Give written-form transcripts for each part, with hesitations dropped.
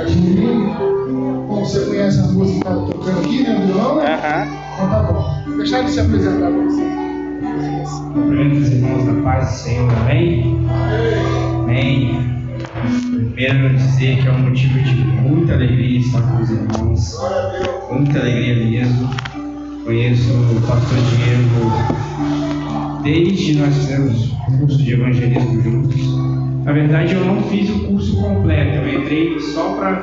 aplicativo. Como você conhece a música que está tocando aqui, né? Violão, né? Então tá bom. Vou deixar ele se apresentar para vocês. Cumprimento os irmãos na paz do Senhor, amém? Amém. Primeiro dizer que é um motivo de muita alegria estar com os irmãos, muita alegria mesmo. Conheço o pastor Diego desde nós fizemos o curso de evangelismo juntos. Na verdade eu não fiz o curso completo, eu entrei só para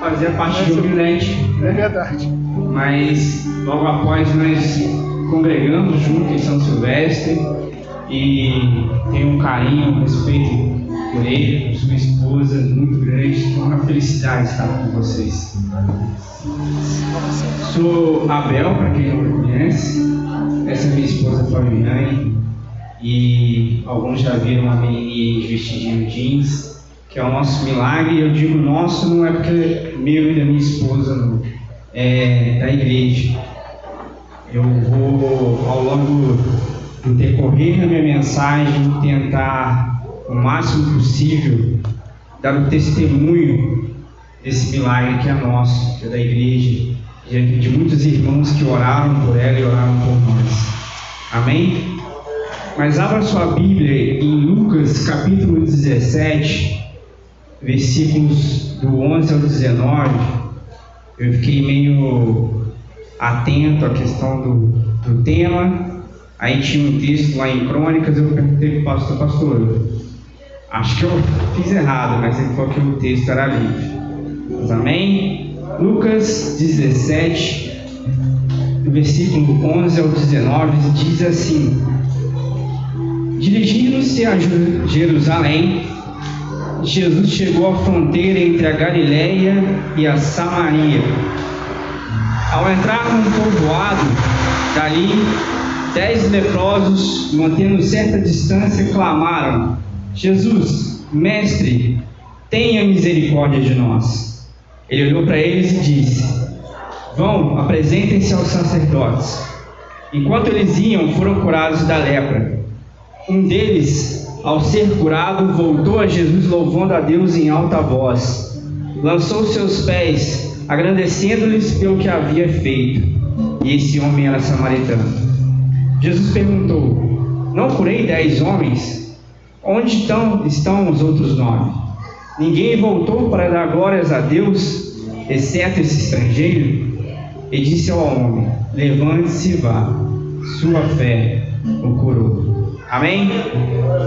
fazer a parte do gabinete. É verdade. Mas logo após nós congregamos juntos em São Silvestre e tenho um carinho, um respeito por ele, por sua esposa, muito grande. É uma felicidade estar com vocês. Sou Abel, para quem não me conhece. Essa é minha esposa Fabiana. E alguns já viram uma menininha vestidinha de jeans, que é o nosso milagre. Eu digo nosso, não é porque é meu e da minha esposa, não. É da igreja. Eu vou, ao longo do decorrer da minha mensagem, tentar o máximo possível dar o testemunho desse milagre que é nosso, que é da igreja, e é de muitos irmãos que oraram por ela e oraram por nós. Amém? Mas abra sua Bíblia em Lucas capítulo 17, versículos do 11 ao 19. Eu fiquei meio atento à questão do tema. Aí tinha um texto lá em Crônicas, eu perguntei para o pastor, acho que eu fiz errado, mas ele falou que o texto era livre. Mas amém? Lucas 17, versículo 11 ao 19, diz assim: dirigindo-se a Jerusalém, Jesus chegou à fronteira entre a Galiléia e a Samaria. Ao entrar num povoado, dali 10 leprosos, mantendo certa distância, clamaram: Jesus, mestre, tenha misericórdia de nós. Ele olhou para eles e disse: vão, apresentem-se aos sacerdotes. Enquanto eles iam, foram curados da lepra. Um deles, ao ser curado, voltou a Jesus louvando a Deus em alta voz. Lançou seus pés, agradecendo-lhes pelo que havia feito. E esse homem era samaritano. Jesus perguntou: não curei 10 homens? Onde estão os outros 9? Ninguém voltou para dar glórias a Deus, exceto esse estrangeiro? E disse ao homem: levante-se e vá, sua fé o curou. Amém?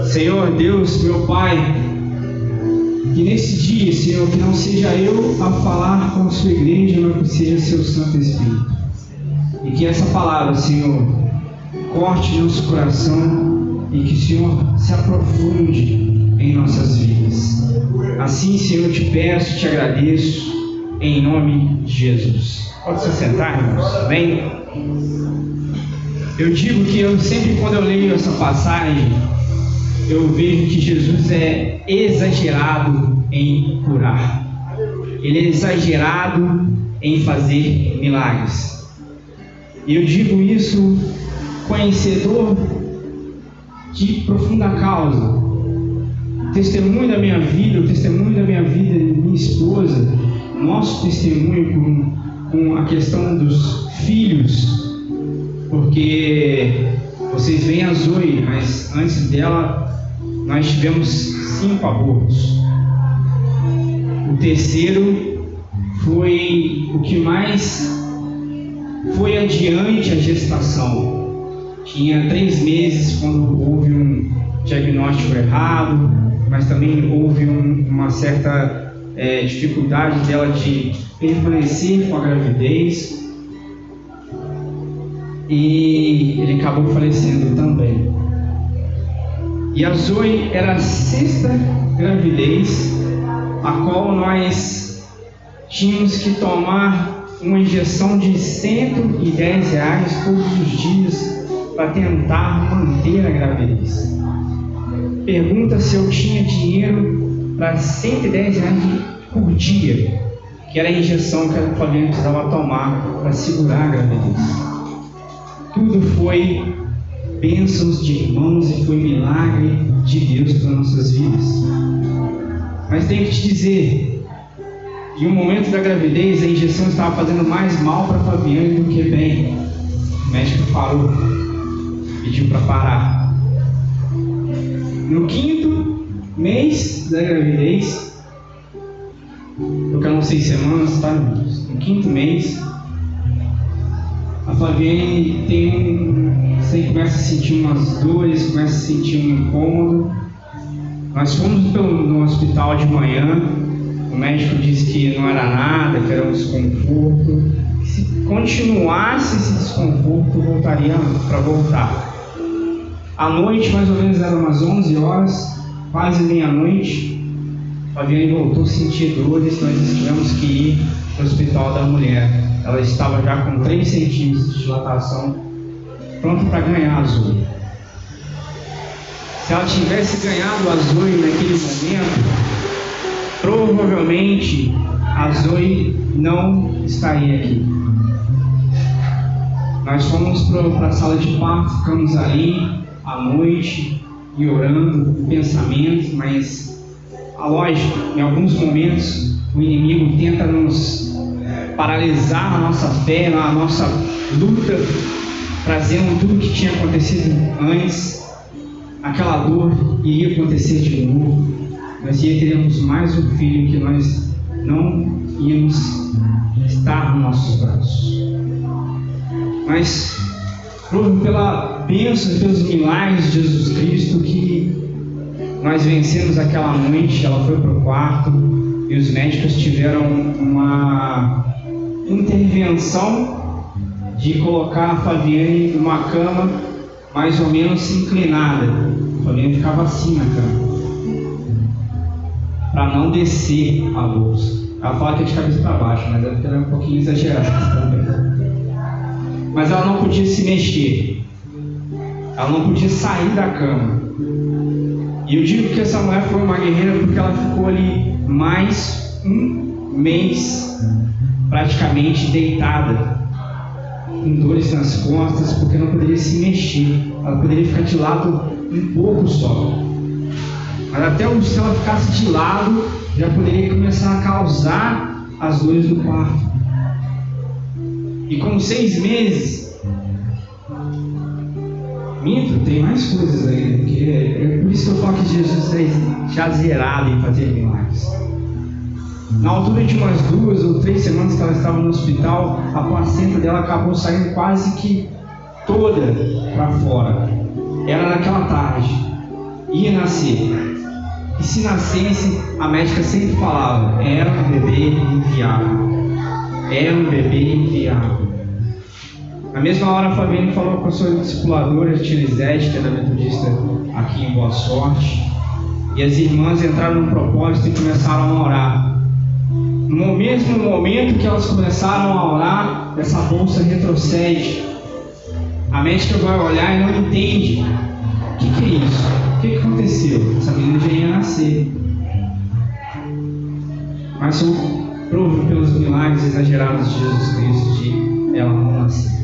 Senhor Deus, meu Pai, que nesse dia, Senhor, que não seja eu a falar com a sua igreja, mas que seja seu Santo Espírito. E que essa palavra, Senhor, corte nosso coração, e que o Senhor se aprofunde em nossas vidas. Assim, Senhor, eu te peço, te agradeço, em nome de Jesus. Pode se sentar, irmãos? Amém? Eu digo que eu sempre, quando eu leio essa passagem, eu vejo que Jesus é exagerado em curar. Ele é exagerado em fazer milagres. E eu digo isso conhecedor de profunda causa. Testemunho da minha vida, o testemunho da minha vida de minha esposa, nosso testemunho com a questão dos filhos, porque vocês veem a Zoe, mas antes dela nós tivemos 5 abortos. O terceiro foi o que mais foi adiante a gestação. Tinha 3 meses quando houve um diagnóstico errado, mas também houve uma certa dificuldade dela de permanecer com a gravidez. E ele acabou falecendo também. E a Zoe era a 6ª gravidez, a qual nós tínhamos que tomar uma injeção de R$110 todos os dias, para tentar manter a gravidez. Pergunta se eu tinha dinheiro para R$110 por dia, que era a injeção que a Fabiana precisava tomar para segurar a gravidez. Tudo foi bênçãos de irmãos e foi milagre de Deus para nossas vidas. Mas tenho que te dizer E o momento da gravidez, a injeção estava fazendo mais mal para Fabiana do que bem. O médico parou, pediu para parar. No quinto mês da gravidez, ficaram 6 semanas, tá? No quinto mês, a Fabiane começa a sentir umas dores, começa a sentir um incômodo. Nós fomos no hospital de manhã, o médico disse que não era nada, que era um desconforto, que se continuasse esse desconforto, voltaria para voltar. À noite, mais ou menos eram umas 11 horas, quase meia-noite, a Fabiane voltou a sentir dores, nós tivemos que ir para o hospital da mulher. Ela estava já com 3 centímetros de dilatação, pronta para ganhar a Zoe. Se ela tivesse ganhado a Zoe naquele momento, provavelmente a Zoe não estaria aqui. Nós fomos para a sala de parto, ficamos ali à noite e orando, com pensamentos, mas a lógica, em alguns momentos, o inimigo tenta nos paralisar na nossa fé, na nossa luta, trazendo tudo o que tinha acontecido antes, aquela dor iria acontecer de novo, nós teríamos mais um filho que nós não íamos estar nos nossos braços. Mas, pela bênção, pelos milagres de Jesus Cristo, que nós vencemos aquela noite, ela foi para o quarto e os médicos tiveram uma intervenção de colocar a Fabiane numa cama mais ou menos inclinada. A Fabiane ficava assim na cama, para não descer a bolsa. Ela fala que é de cabeça para baixo, mas é porque ela é um pouquinho exagerada também. Mas ela não podia se mexer, ela não podia sair da cama. E eu digo que essa mulher foi uma guerreira porque ela ficou ali mais um mês praticamente deitada, com dores nas costas, porque não poderia se mexer, ela poderia ficar de lado um pouco só. Mas até se ela ficasse de lado, já poderia começar a causar as dores do parto. E com 6 meses... Minto, tem mais coisas aí, porque por isso que eu falo que Jesus é já zerado em fazer milagres. Na altura de umas 2 ou 3 semanas que ela estava no hospital, a placenta dela acabou saindo quase que toda para fora. Era naquela tarde, ia nascer. E se nascesse, a médica sempre falava: era um bebê inviável, era um bebê inviável. Na mesma hora, a Fabiane falou com a sua discipuladora, a tia Lizette, que era metodista aqui em Boa Sorte, e as irmãs entraram no propósito e começaram a orar. No mesmo momento que elas começaram a orar, essa bolsa retrocede. A médica vai olhar e não entende. O que é isso? O que aconteceu? Essa menina já ia nascer. Mas eu provo pelos milagres exagerados de Jesus Cristo que ela não nasceu.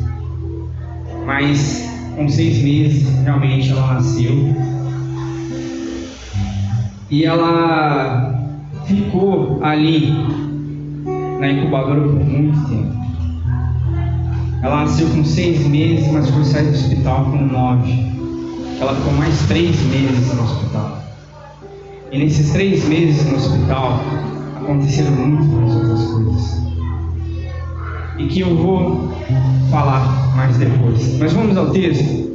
Mas com 6 meses realmente ela nasceu e ela ficou ali na incubadora por muito tempo. Ela nasceu com 6 meses, mas foi sair do hospital com 9. Ela ficou mais 3 meses no hospital. E nesses 3 meses no hospital aconteceram muitas outras coisas, e que eu vou falar mais depois. Mas vamos ao texto.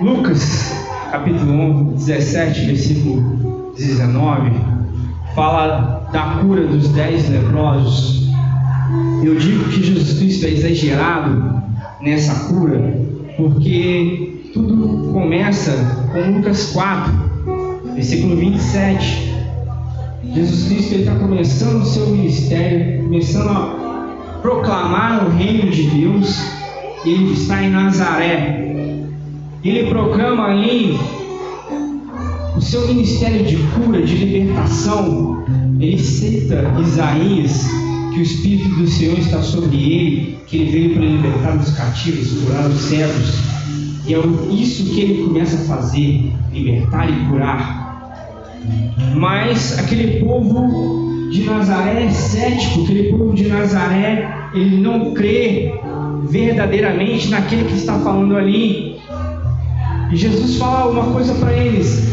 Lucas, capítulo 11, 17, versículo 19, fala da cura dos 10 leprosos. Eu digo que Jesus Cristo é exagerado nessa cura, porque tudo começa com Lucas 4, versículo 27. Jesus Cristo está começando o seu ministério, começando a proclamar o reino de Deus, e ele está em Nazaré. Ele proclama ali o seu ministério de cura, de libertação. Ele cita Isaías, que o Espírito do Senhor está sobre ele, que ele veio para libertar os cativos, curar os cegos. E é isso que ele começa a fazer, libertar e curar. Mas aquele povo de Nazaré é cético, aquele povo de Nazaré, ele não crê verdadeiramente naquele que está falando ali. E Jesus fala uma coisa para eles,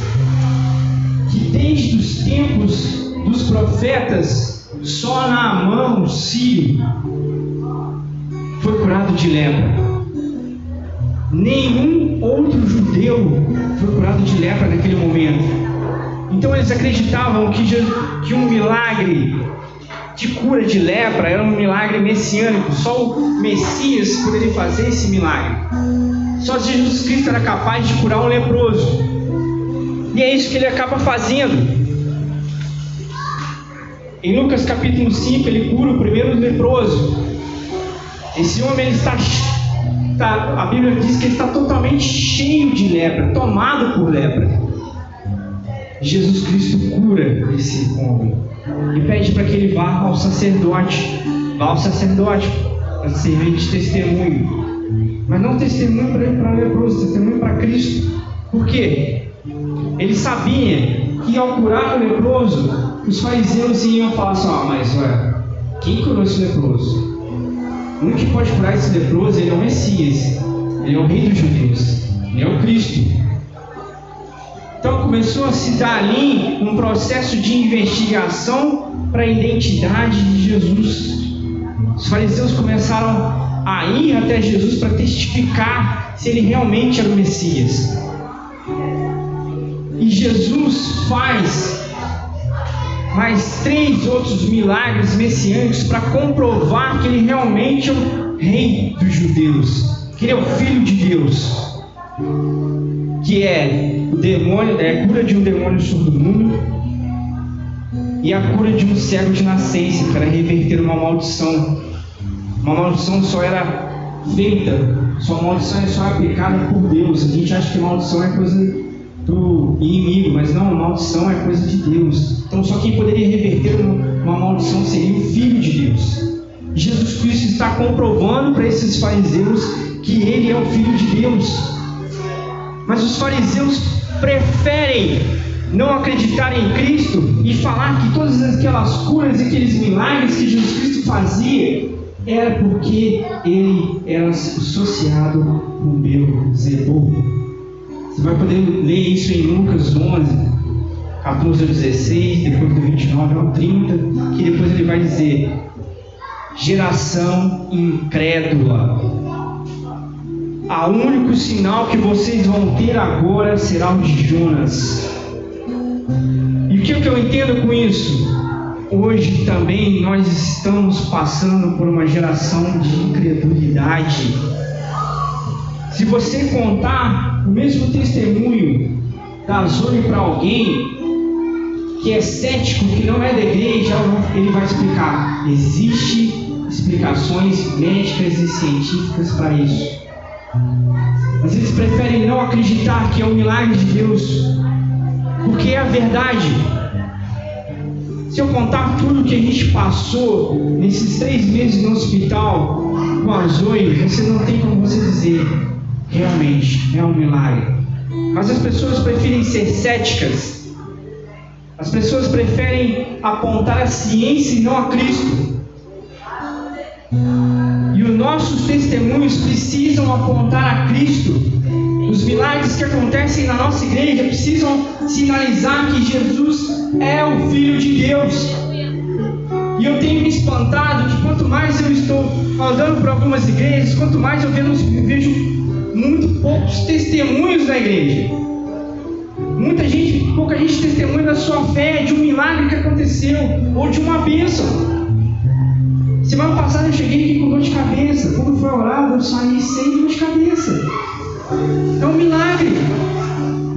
que desde os tempos dos profetas, só Naamã, o sírio, foi curado de lepra. Nenhum outro judeu foi curado de lepra naquele momento. Então eles acreditavam que um milagre de cura de lepra era um milagre messiânico. Só o Messias poderia fazer esse milagre. Só Jesus Cristo era capaz de curar um leproso. E é isso que ele acaba fazendo. Em Lucas capítulo 5 ele cura o primeiro leproso. Esse homem ele está... A Bíblia diz que ele está totalmente cheio de lepra, tomado por lepra. Jesus Cristo cura esse homem e pede para que ele vá ao sacerdote. Vá ao sacerdote para servir de testemunho. Mas não testemunho para leproso, testemunho para Cristo. Por quê? Ele sabia que ao curar o leproso, os fariseus iam falar assim: ah, mas ué, quem curou esse leproso? O único que pode curar esse leproso, ele é o Messias, ele é o rei dos judeus, ele é o Cristo. Então começou a se dar ali um processo de investigação para a identidade de Jesus. Os fariseus começaram a ir até Jesus para testificar se ele realmente era o Messias. E Jesus faz mais 3 outros milagres messiânicos para comprovar que ele realmente é o rei dos judeus, que ele é o filho de Deus, que é o demônio, é a cura de um demônio surdo-mudo e a cura de um cego de nascença para reverter uma maldição. Uma maldição só era feita, sua maldição é só aplicada por Deus. A gente acha que maldição é coisa do inimigo, mas não, maldição é coisa de Deus. Então só quem poderia reverter uma maldição seria o Filho de Deus. Jesus Cristo está comprovando para esses fariseus que ele é o Filho de Deus. Mas os fariseus preferem não acreditar em Cristo e falar que todas aquelas curas e aqueles milagres que Jesus Cristo fazia era porque ele era associado com Belzebu. Você vai poder ler isso em Lucas 11, 14 a 16, depois do 29 ao 30, que depois ele vai dizer: geração incrédula, o único sinal que vocês vão ter agora será o de Jonas. E o que eu entendo com isso? Hoje também nós estamos passando por uma geração de incredulidade. Se você contar o mesmo testemunho da Zoe para alguém que é cético, que não é da igreja, ele vai explicar: existem explicações médicas e científicas para isso. Mas eles preferem não acreditar que é um milagre de Deus, porque é a verdade. Se eu contar tudo que a gente passou nesses 3 meses no hospital com a Zoe, você não tem como você dizer: realmente é um milagre. Mas as pessoas preferem ser céticas. As pessoas preferem apontar a ciência e não a Cristo. E os nossos testemunhos precisam apontar a Cristo. Os milagres que acontecem na nossa igreja precisam sinalizar que Jesus é o Filho de Deus. E eu tenho me espantado de quanto mais eu estou andando por algumas igrejas, quanto mais eu vejo muito poucos testemunhos na igreja. Pouca gente testemunha da sua fé, de um milagre que aconteceu, ou de uma bênção. Semana passada eu cheguei aqui com dor de cabeça. Quando foi orado, eu saí sem dor de cabeça. É um milagre.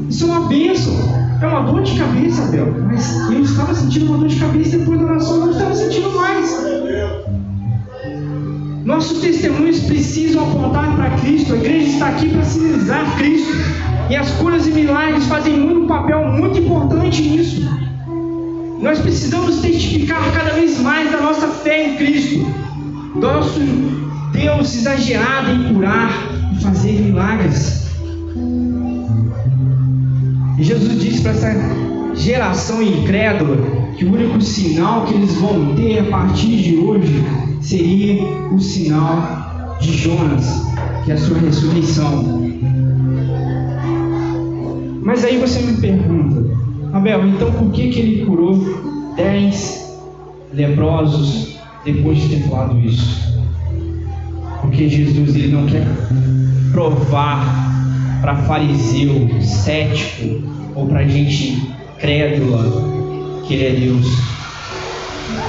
Isso é uma bênção. É uma dor de cabeça, Abel. Mas eu estava sentindo uma dor de cabeça, depois da oração eu não estava sentindo mais. Nossos testemunhos precisam apontar para Cristo. A igreja está aqui para sinalizar Cristo. E as curas e milagres fazem um papel muito importante nisso. Nós precisamos testificar cada vez mais da nossa fé em Cristo, do nosso Deus exagerado em curar e fazer milagres. E Jesus disse para essa geração incrédula: que o único sinal que eles vão ter a partir de hoje seria o sinal de Jonas, que é a sua ressurreição. Mas aí você me pergunta, Abel, então por que ele curou 10 leprosos depois de ter falado isso? Porque Jesus ele não quer provar para fariseu, cético ou para gente crédula que ele é Deus.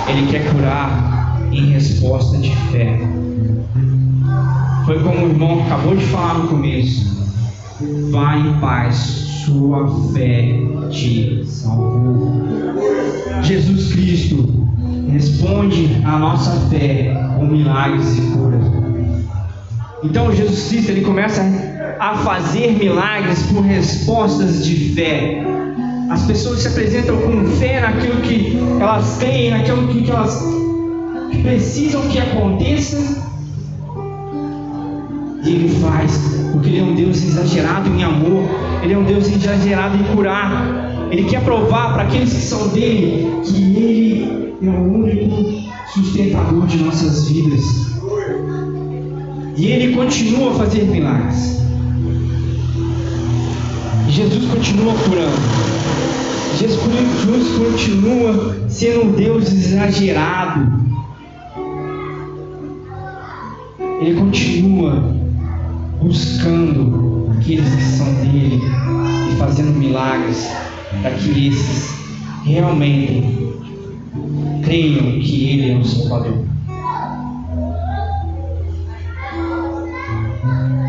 Ele quer curar em resposta de fé. Foi como o irmão acabou de falar no começo. Vai em paz, sua fé te salvou. Jesus Cristo responde à nossa fé com milagres e cura. Então Jesus Cristo ele começa a fazer milagres por respostas de fé. As pessoas se apresentam com fé naquilo que elas têm, naquilo que elas precisam que aconteça. E Ele faz, porque Ele é um Deus exagerado em amor, Ele é um Deus exagerado em curar. Ele quer provar para aqueles que são dEle, que Ele é o único sustentador de nossas vidas. E Ele continua a fazer milagres. Jesus continua curando. Jesus continua sendo um Deus exagerado. Ele continua buscando aqueles que são dele e fazendo milagres para que esses realmente creiam que ele é o Salvador.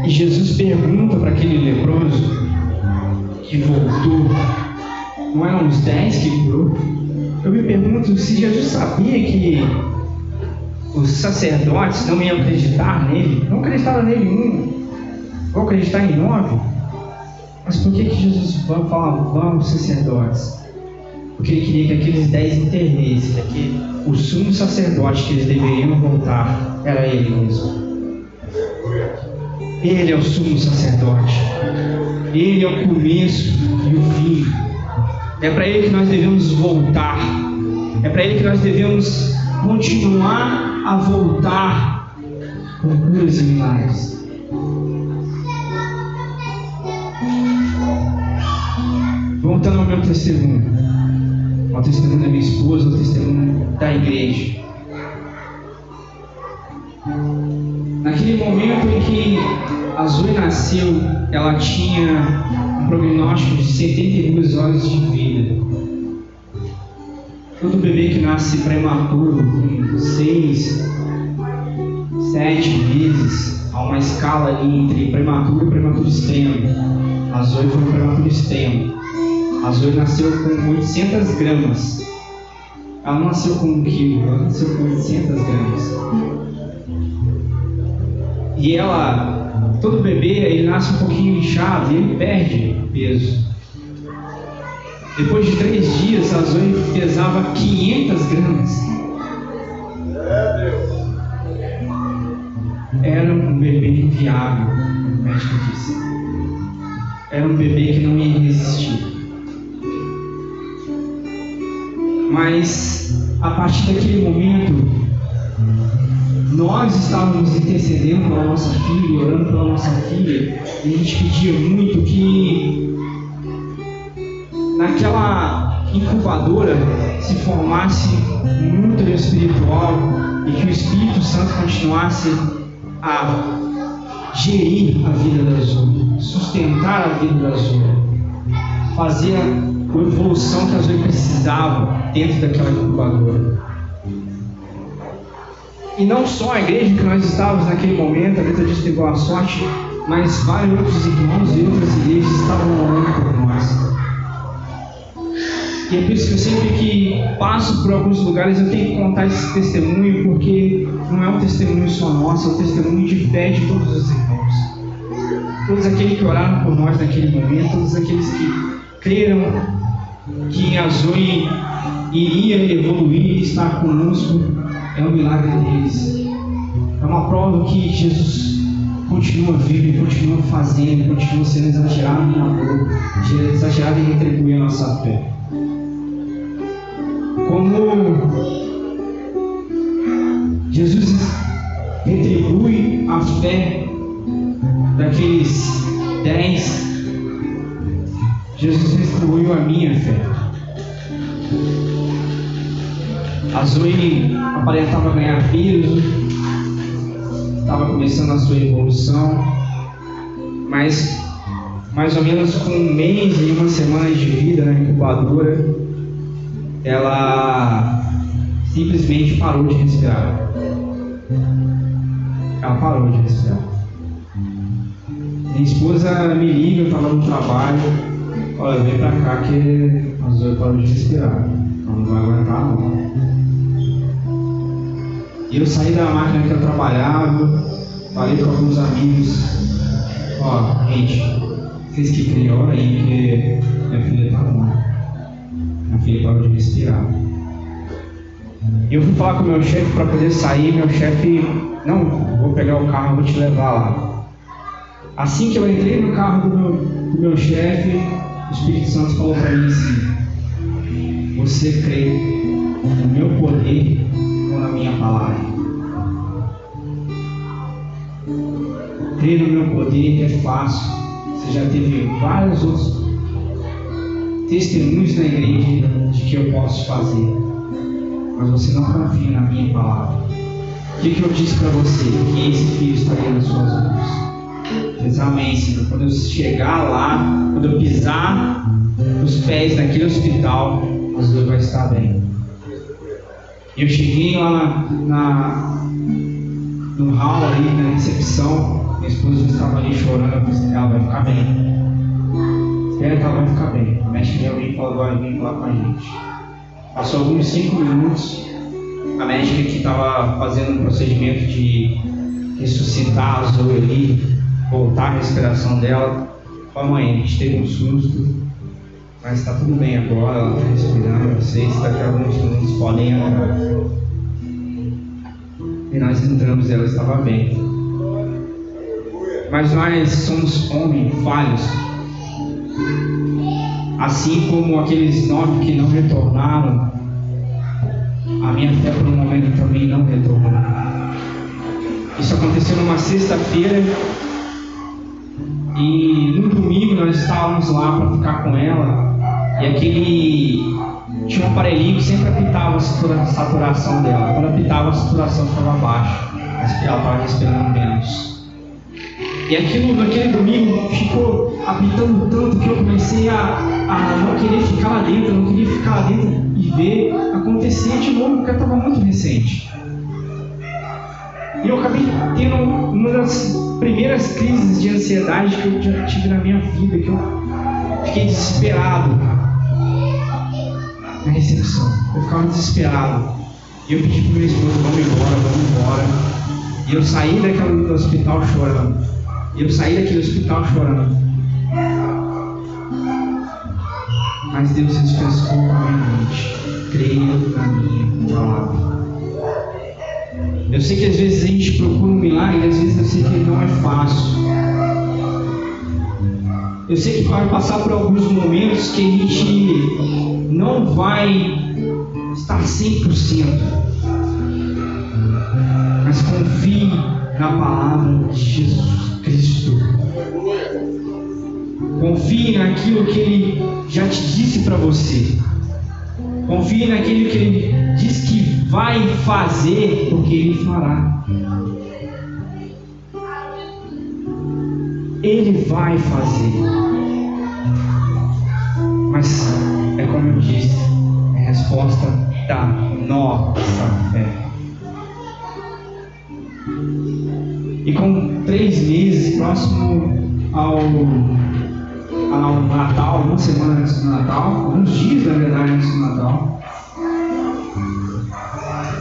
E Jesus pergunta para aquele leproso que voltou, não eram uns 10 que curou? Eu me pergunto se Jesus sabia que os sacerdotes não iam acreditar nele, não acreditaram nele nunca. Vou acreditar em 9? Mas por que Jesus fala, vamos sacerdotes? Porque ele queria que aqueles 10 intervissem, que o sumo sacerdote que eles deveriam voltar era ele mesmo. Ele é o sumo sacerdote. Ele é o começo e o fim. É para ele que nós devemos voltar. É para ele que nós devemos continuar a voltar com curas e milagres. Voltando ao meu testemunho, ao testemunho da minha esposa, ao testemunho da igreja. Naquele momento em que a Zoe nasceu, ela tinha um prognóstico de 72 horas de vida. Todo bebê que nasce prematuro, com 6, 7 meses, há uma escala ali entre prematuro e prematuro extremo. A Zoe foi um prematuro extremo. A Zoe nasceu com 800 gramas. Ela não nasceu com 1 quilo, ela nasceu com 800 gramas. E ela, todo bebê, ele nasce um pouquinho inchado e ele perde peso. Depois de 3 dias, a Zoe pesava 500 gramas. Era um bebê viável, o médico disse. Era um bebê que não ia resistir. Mas, a partir daquele momento, nós estávamos intercedendo pela nossa filha, orando pela nossa filha, e a gente pedia muito que naquela incubadora se formasse um núcleo espiritual e que o Espírito Santo continuasse a gerir a vida da Zoe, sustentar a vida da Zoe, fazer a evolução que a Zoe precisava dentro daquela incubadora. E não só a igreja que nós estávamos naquele momento, a Metodista de Boa Sorte, mas vários outros irmãos e outras igrejas estavam orando por nós. E é por isso que eu sempre que passo por alguns lugares eu tenho que contar esse testemunho, porque não é um testemunho só nosso, é um testemunho de fé de todos os irmãos. Todos aqueles que oraram por nós naquele momento, todos aqueles que creram que a Zoe iria evoluir e estar conosco, é um milagre deles. É uma prova que Jesus continua vivo, continua fazendo, continua sendo exagerado em amor, exagerado em retribuir a nossa fé. A Zoe aparentava ganhar peso, estava começando a sua evolução, mas mais ou menos com um mês e uma semana de vida na incubadora, ela simplesmente parou de respirar. Ela parou de respirar. Minha esposa me liga, eu estava no trabalho, olha, vem pra cá que a Zoe parou de respirar, ela não vai aguentar não. E eu saí da máquina que eu trabalhava, falei com alguns amigos, ó, gente, vocês que criam aí, porque minha filha tá morta. Minha filha parou de respirar. E eu fui falar com o meu chefe para poder sair, meu chefe, não, vou pegar o carro, vou te levar lá. Assim que eu entrei no carro do meu chefe, o Espírito Santo falou para mim assim, você crê no meu poder ou na minha palavra? Crer no meu poder é fácil, você já teve vários outros testemunhos na igreja de que eu posso fazer, mas você não confia na minha palavra. O que eu disse para você? Que esse filho estaria nas suas mãos. Diz amém, Senhor. Quando eu chegar lá, quando eu pisar os pés naquele hospital, as duas vai estar bem. Eu cheguei lá no hall ali, na recepção, minha esposa estava ali chorando, eu pensei, ela vai ficar bem. Espera que ela vai ficar bem. A médica veio e falou, vai vir falar com a gente. Passou alguns 5 minutos, a médica que estava fazendo um procedimento de ressuscitar a Zoe ali, voltar a respiração dela, falou, mãe, a gente teve um susto, mas está tudo bem agora, ela está respirando, vocês daqui a alguns minutos podem entrar. E nós entramos, ela estava bem. Mas nós somos homens falhos. Assim como aqueles 9 que não retornaram, a minha fé por um momento também não retornou. Isso aconteceu numa sexta-feira. E no domingo nós estávamos lá para ficar com ela. E aquele... tinha um aparelhinho que sempre apitava a saturação dela. Quando apitava, a saturação estava baixa, ela estava respirando menos. E aquilo naquele domingo ficou apitando tanto que eu comecei a não querer ficar lá dentro, e ver acontecer de novo, porque eu estava muito recente. E eu acabei tendo uma das primeiras crises de ansiedade que eu já tive na minha vida, que eu fiquei desesperado na recepção, eu ficava desesperado. E eu pedi para minha esposa, vamos embora. E eu saí daquele hospital chorando. Mas Deus dispensou a minha mente. Creio na minha palavra. Eu sei que às vezes a gente procura um milagre, e às vezes eu sei que não é fácil. Eu sei que vai passar por alguns momentos que a gente não vai estar 100%, mas confie na palavra de Jesus Cristo. Confie naquilo que Ele já te disse para você. Confie naquilo que Ele diz que vai fazer, porque Ele fará. Ele vai fazer. Mas é como eu disse, é a resposta da nossa fé. E com 3 meses, próximo ao Natal, uma semana antes do Natal, uns dias na verdade antes do Natal,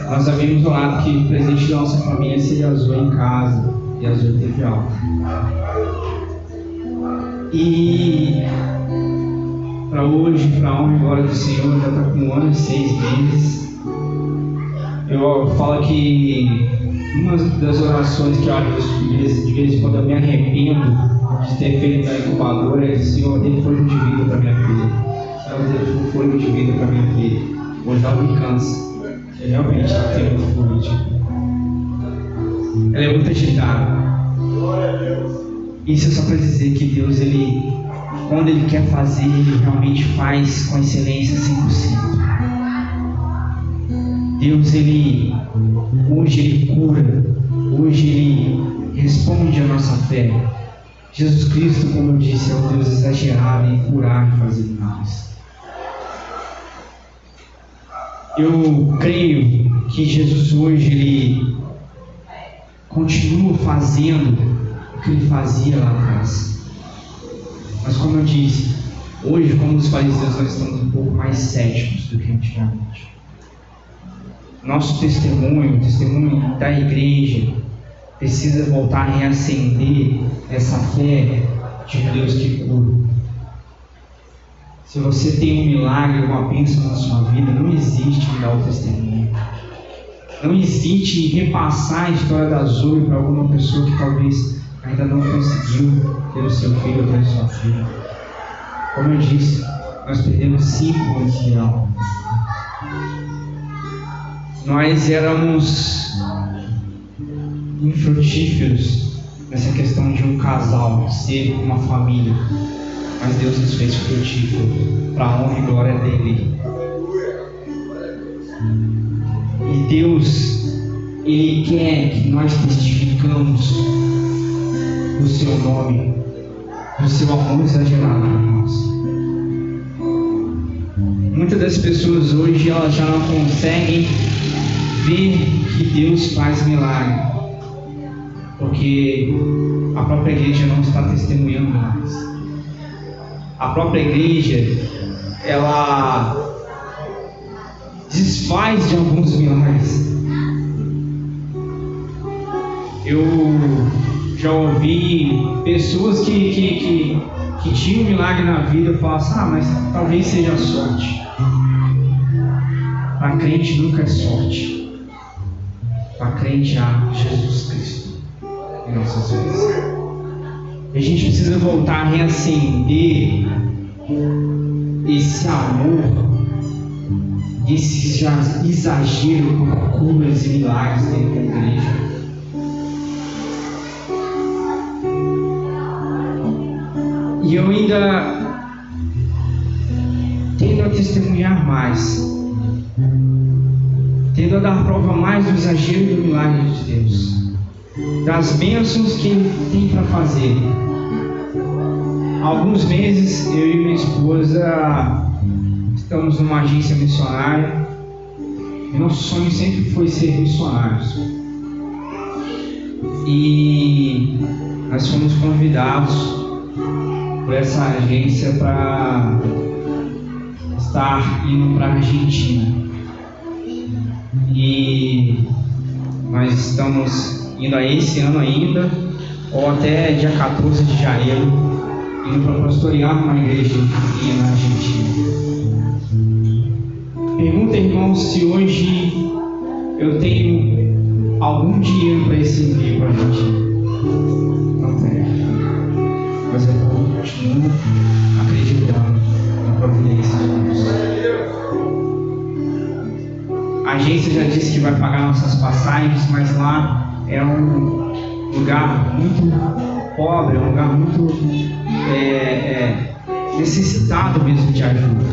nós havíamos orado que o presente da nossa família seria a Zoe em casa, e a Zoe teve alta. E para hoje, para a honra e glória do Senhor, já está com 1 ano e 6 meses. Eu falo que uma das orações que eu acho de vez em quando eu me arrependo de ter feito na incubadora é: Senhor, dê fôlego de vida para minha filha. Senhor, dê fôlego de vida para minha filha. Hoje ela me cansa. Eu realmente não tenho muito fôlego de vida. Ela é muito agitada. Glória a Deus. Isso é só para dizer que Deus, Ele, quando Ele quer fazer, Ele realmente faz com excelência 100%. Deus, Ele hoje Ele cura, hoje Ele responde a nossa fé. Jesus Cristo, como eu disse, é um Deus exagerado em curar e fazer milagres. Eu creio que Jesus hoje, Ele continua fazendo o que Ele fazia lá atrás. Mas como eu disse, hoje, como os fariseus, nós estamos um pouco mais céticos do que antigamente. Nosso testemunho, o testemunho da igreja, precisa voltar a reacender essa fé de Deus que cura. Se você tem um milagre, uma bênção na sua vida, não existe em dar o testemunho. Não existe em repassar a história da Zoe para alguma pessoa que talvez ainda não conseguiu ter o seu filho ou ter a sua filha. Como eu disse, nós perdemos 5 anos de alma. Nós éramos infrutíferos nessa questão de um casal, ser uma família, mas Deus nos fez frutíferos para a honra e glória dele. E Deus, Ele quer que nós testificamos o seu nome, o seu amor exagerado em nós. Muitas das pessoas hoje, elas já não conseguem ver que Deus faz milagre, porque a própria igreja não está testemunhando mais. A própria igreja, ela desfaz de alguns milagres. Eu já ouvi pessoas que tinham um milagre na vida e falam assim: ah, mas talvez seja sorte. Para crente nunca é sorte. Para crente há Jesus Cristo em nossas vidas. A gente precisa voltar a reacender esse amor, esse exagero por curas e milagres dentro da igreja. E eu ainda tendo a testemunhar mais, tendo a dar prova mais do exagero e do milagre de Deus, das bênçãos que Ele tem para fazer. Há alguns meses, eu e minha esposa estamos numa agência missionária. Nosso sonho sempre foi ser missionários. E nós fomos convidados por essa agência para estar indo para a Argentina. E nós estamos indo a esse ano ainda, ou até dia 14 de janeiro, indo para pastorear uma igreja na Argentina. Pergunta, irmão, se hoje eu tenho algum dinheiro para esse envio para a Argentina. Não tenho. Mas eu continuo acreditando na providência de Deus. A agência já disse que vai pagar nossas passagens, mas lá é um lugar muito pobre, é um lugar muito necessitado mesmo de ajuda.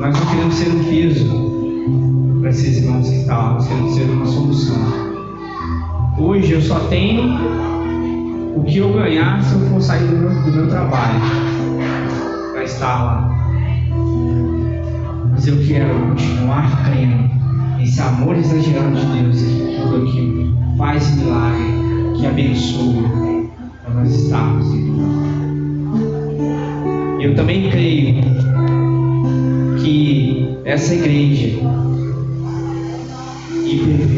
Nós não queremos ser um peso para esses irmãos que estão, nós queremos ser uma solução. Hoje eu só tenho o que eu ganhar se eu for sair do meu trabalho para estar lá. Mas eu quero continuar crendo nesse amor exagerado de Deus que tudo aqui faz milagre, que abençoa para nós estarmos em nós. Eu também creio que essa igreja, IPV,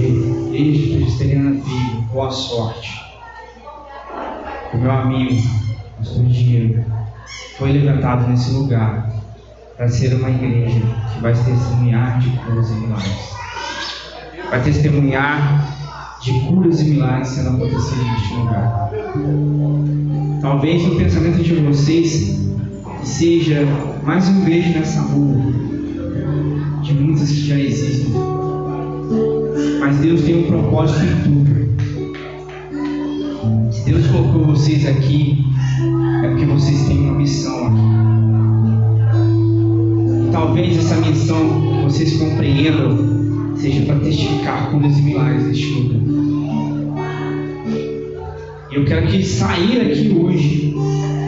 Igreja Presbiteriana de Boa Sorte, o meu amigo, pastor Diego, foi levantado nesse lugar para ser uma igreja que vai testemunhar de coisas e milagres. Vai testemunhar de curas e milagres sendo acontecidos neste lugar. Talvez o pensamento de vocês seja mais um beijo nessa rua, de muitas que já existem. Mas Deus tem um propósito em tudo. Se Deus colocou vocês aqui, é porque vocês têm uma missão aqui. E talvez essa missão vocês compreendam seja para testificar com esses milagres deste lugar. E eu quero que sair aqui hoje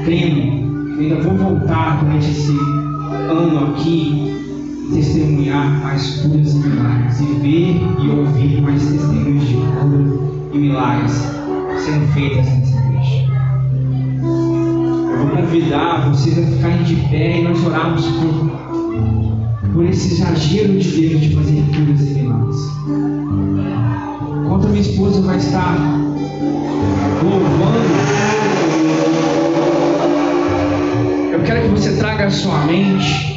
crendo, ainda vou voltar durante esse ano aqui, testemunhar mais curas e milagres, e ver e ouvir mais testemunhos de cura e milagres sendo feitas nessa igreja. Eu vou convidar vocês a ficarem de pé e nós orarmos por esse exagero de Deus de fazer curas e milagres. Enquanto a minha esposa vai estar louvando, eu quero que você traga à sua mente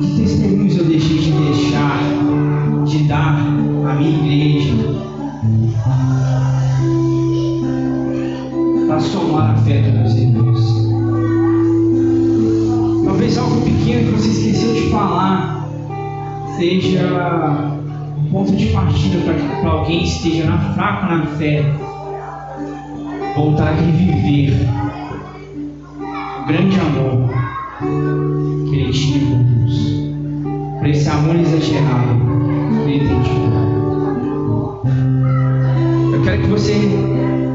que testemunhos eu deixei de deixar, de dar à minha igreja, para somar a fé dos irmãos. Talvez algo pequeno que você esqueceu de falar seja um ponto de partida para alguém que esteja fraco na fé voltar a reviver o grande amor que ele tinha por Deus, para esse amor exagerado que ele tem de. Eu quero que você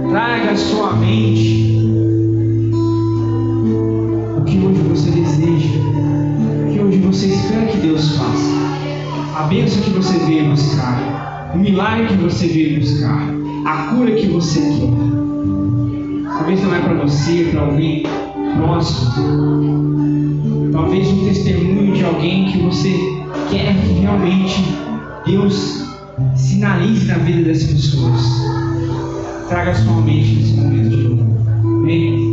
traga à sua mente o que hoje você deseja, o que hoje você espera que Deus faça, a bênção que você veio buscar, o milagre que você veio buscar, a cura que você quer. Talvez não é para você, para alguém próximo, talvez um testemunho de alguém que você quer que realmente Deus sinalize na vida das pessoas. Traga a sua mente nesse momento de novo. Amém?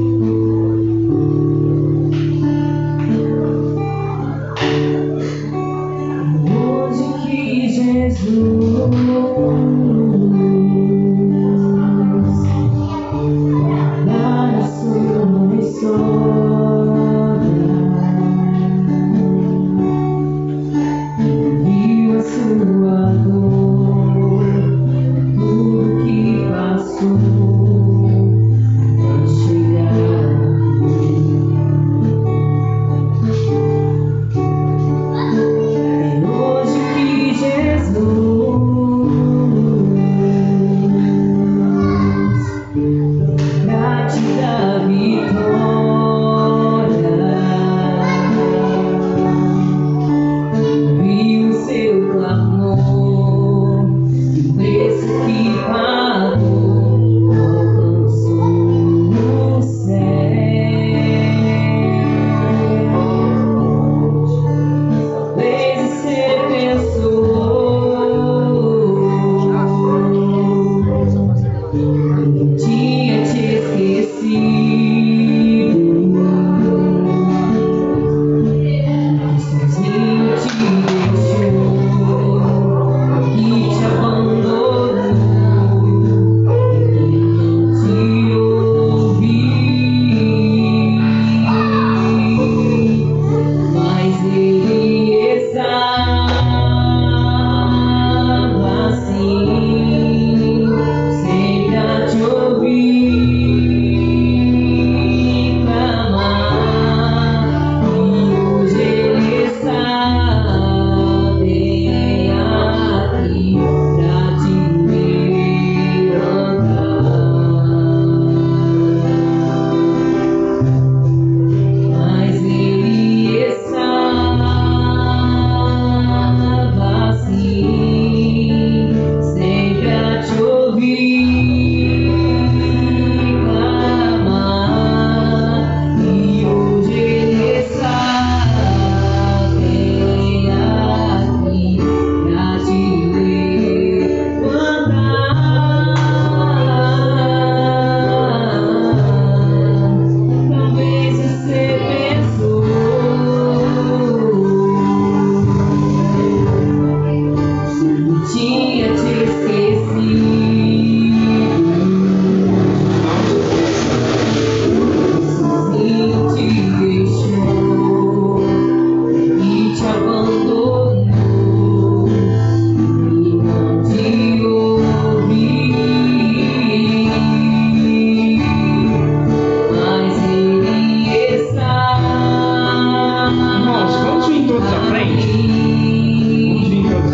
Vamos vir todos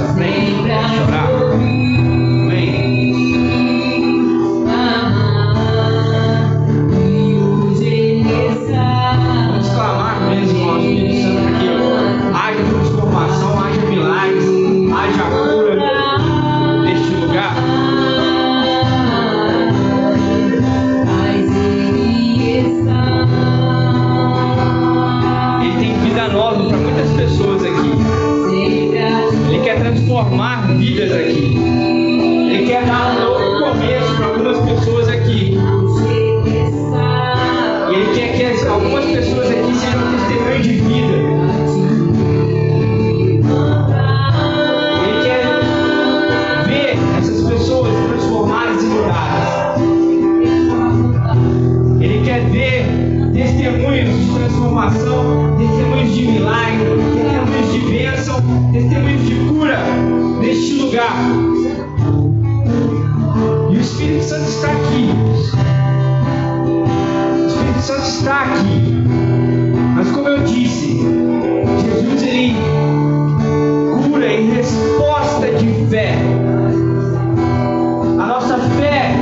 transformar vidas aqui. Ele quer dar um novo começo para algumas pessoas aqui. E Ele quer que algumas pessoas aqui sejam testemunho de vida. Testemunhos de milagre, testemunhos de bênção, testemunhos de cura neste lugar. E o Espírito Santo está aqui. O Espírito Santo está aqui. Mas como eu disse, Jesus, Ele cura em resposta de fé. A nossa fé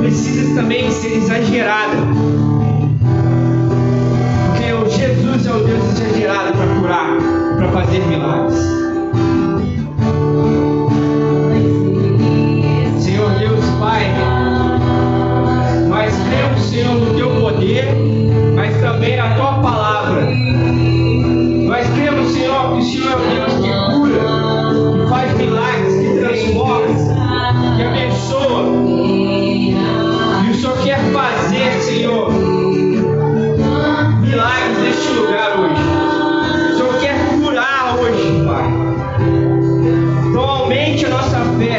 precisa também ser exagerada. Jesus é o Deus exagerado para curar, para fazer milagres. Senhor Deus Pai, nós cremos, Senhor, no Teu poder, mas também na Tua palavra. Nós cremos, Senhor, que o Senhor é o Deus que cura, que faz milagres, que transforma, que abençoa. E o Senhor quer fazer, Senhor, milagres neste lugar hoje. O Senhor quer curar hoje, Pai. Então aumente a nossa fé.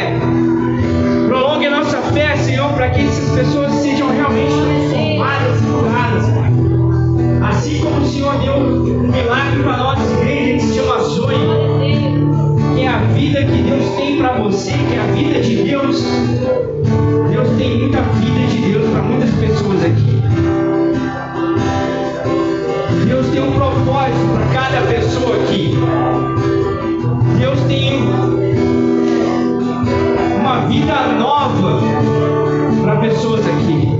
Prolongue a nossa fé, Senhor, para que essas pessoas sejam realmente transformadas e curadas, Pai. Assim como o Senhor deu um milagre para a nossa igreja que se chama Zoe, que é a vida que Deus tem para você, que é a vida de Deus. Deus tem muita vida de Deus para muitas pessoas aqui. Deus tem um propósito para cada pessoa aqui. Deus tem uma vida nova para pessoas aqui.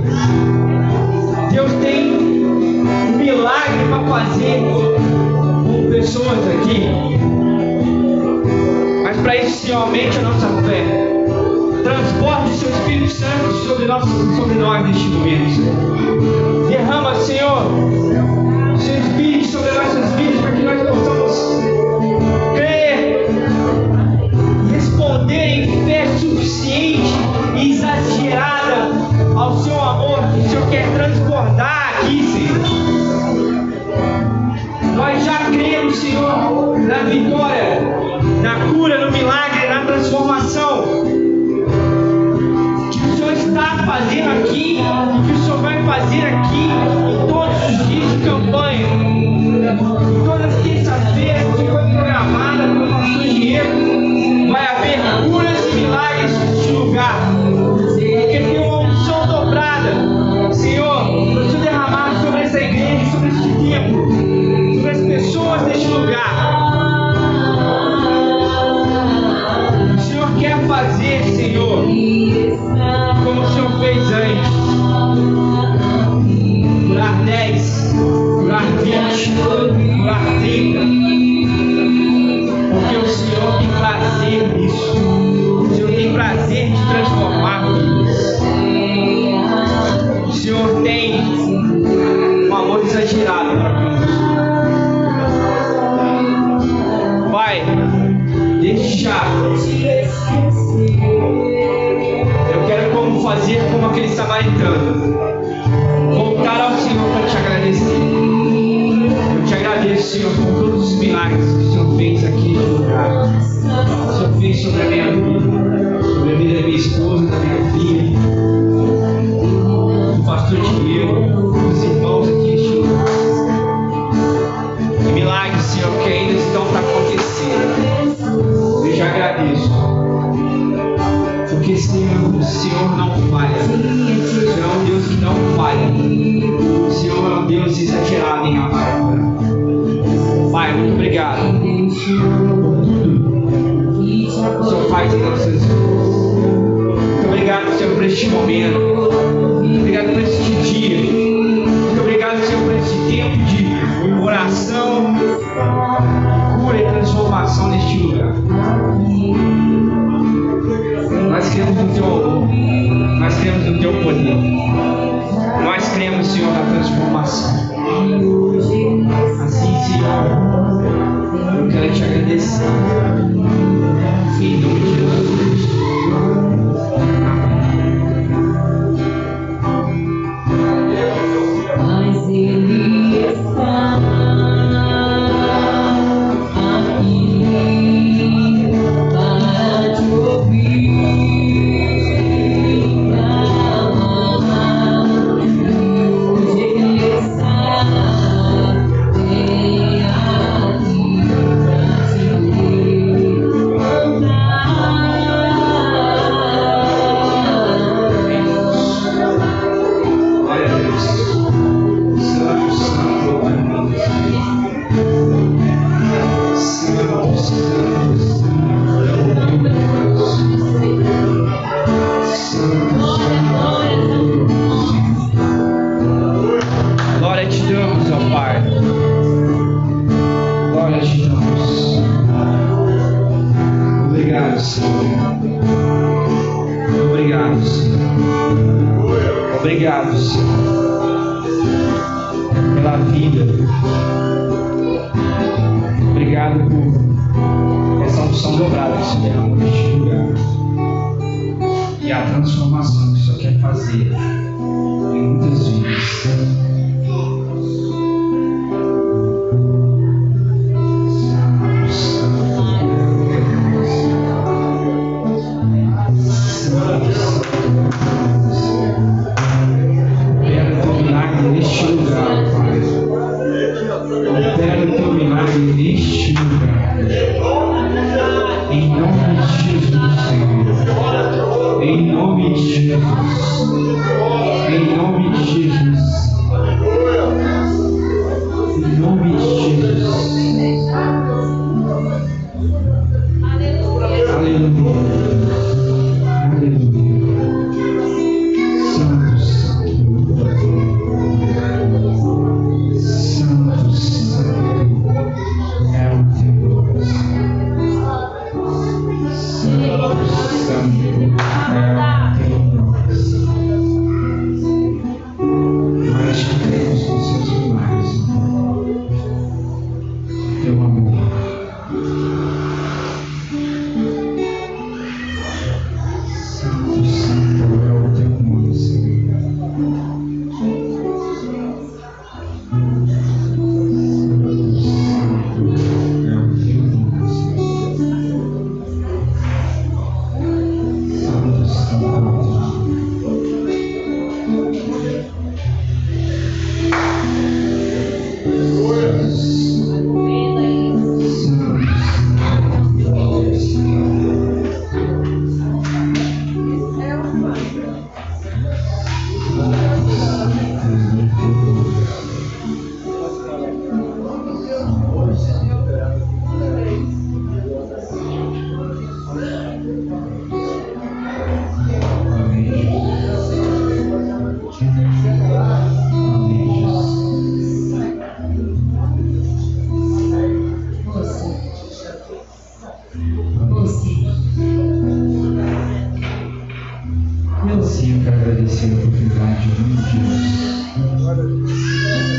Deus tem um milagre para fazer com pessoas aqui. Mas para isso, Senhor, aumente a nossa fé. Transporte o Seu Espírito Santo sobre nós neste momento, Senhor. Derrama, Senhor, Seu Espírito sobre nossas vidas, para que nós possamos crer, responder em fé suficiente e exagerada ao Seu amor que o Senhor quer transbordar aqui, Senhor. Nós já cremos, Senhor, na vitória, na cura, no milagre, na transformação que o Senhor está fazendo aqui e que o Senhor vai fazer aqui em todos os dias de campanha, todas as terças-feiras que foi programada pelo nosso Diego. Vai haver curas e milagres neste lugar, porque tem uma unção dobrada, Senhor, para o Senhor derramar sobre essa igreja, sobre este tempo, sobre as pessoas neste lugar. O Senhor quer fazer, Senhor, como o Senhor fez antes. Curar 10, curar 20, curar 30. Porque o Senhor tem prazer nisso. O Senhor tem prazer de transformar vidas. O Senhor tem um amor exagerado para nós. Pai, eu quero como fazer como aquele samaritano. Voltar ao Senhor para Te agradecer. Eu Te agradeço, Senhor, por todos os milagres que o Senhor fez aqui neste lugar. O Senhor fez sobre a minha vida, sobre a vida da minha esposa, da minha filha, do pastor Diego, dos irmãos aqui neste lugar. E milagres, Senhor, que ainda estão para acontecer. Eu já agradeço. Porque, Senhor, o Senhor não falha. Que não falha. O Senhor é um Deus exagerado em amar. Pai, muito obrigado por tudo que o Senhor faz em nossas vidas. Muito obrigado, Senhor, por este momento. Muito obrigado por este dia. Muito obrigado, Senhor, por este tempo de oração, cura e transformação neste lugar. Nós queremos o Teu amor. Nós cremos no Teu poder. Nós cremos, Senhor, na transformação. Assim, Senhor, eu quero Te agradecer. Eu quero agradecer a oportunidade de Deus.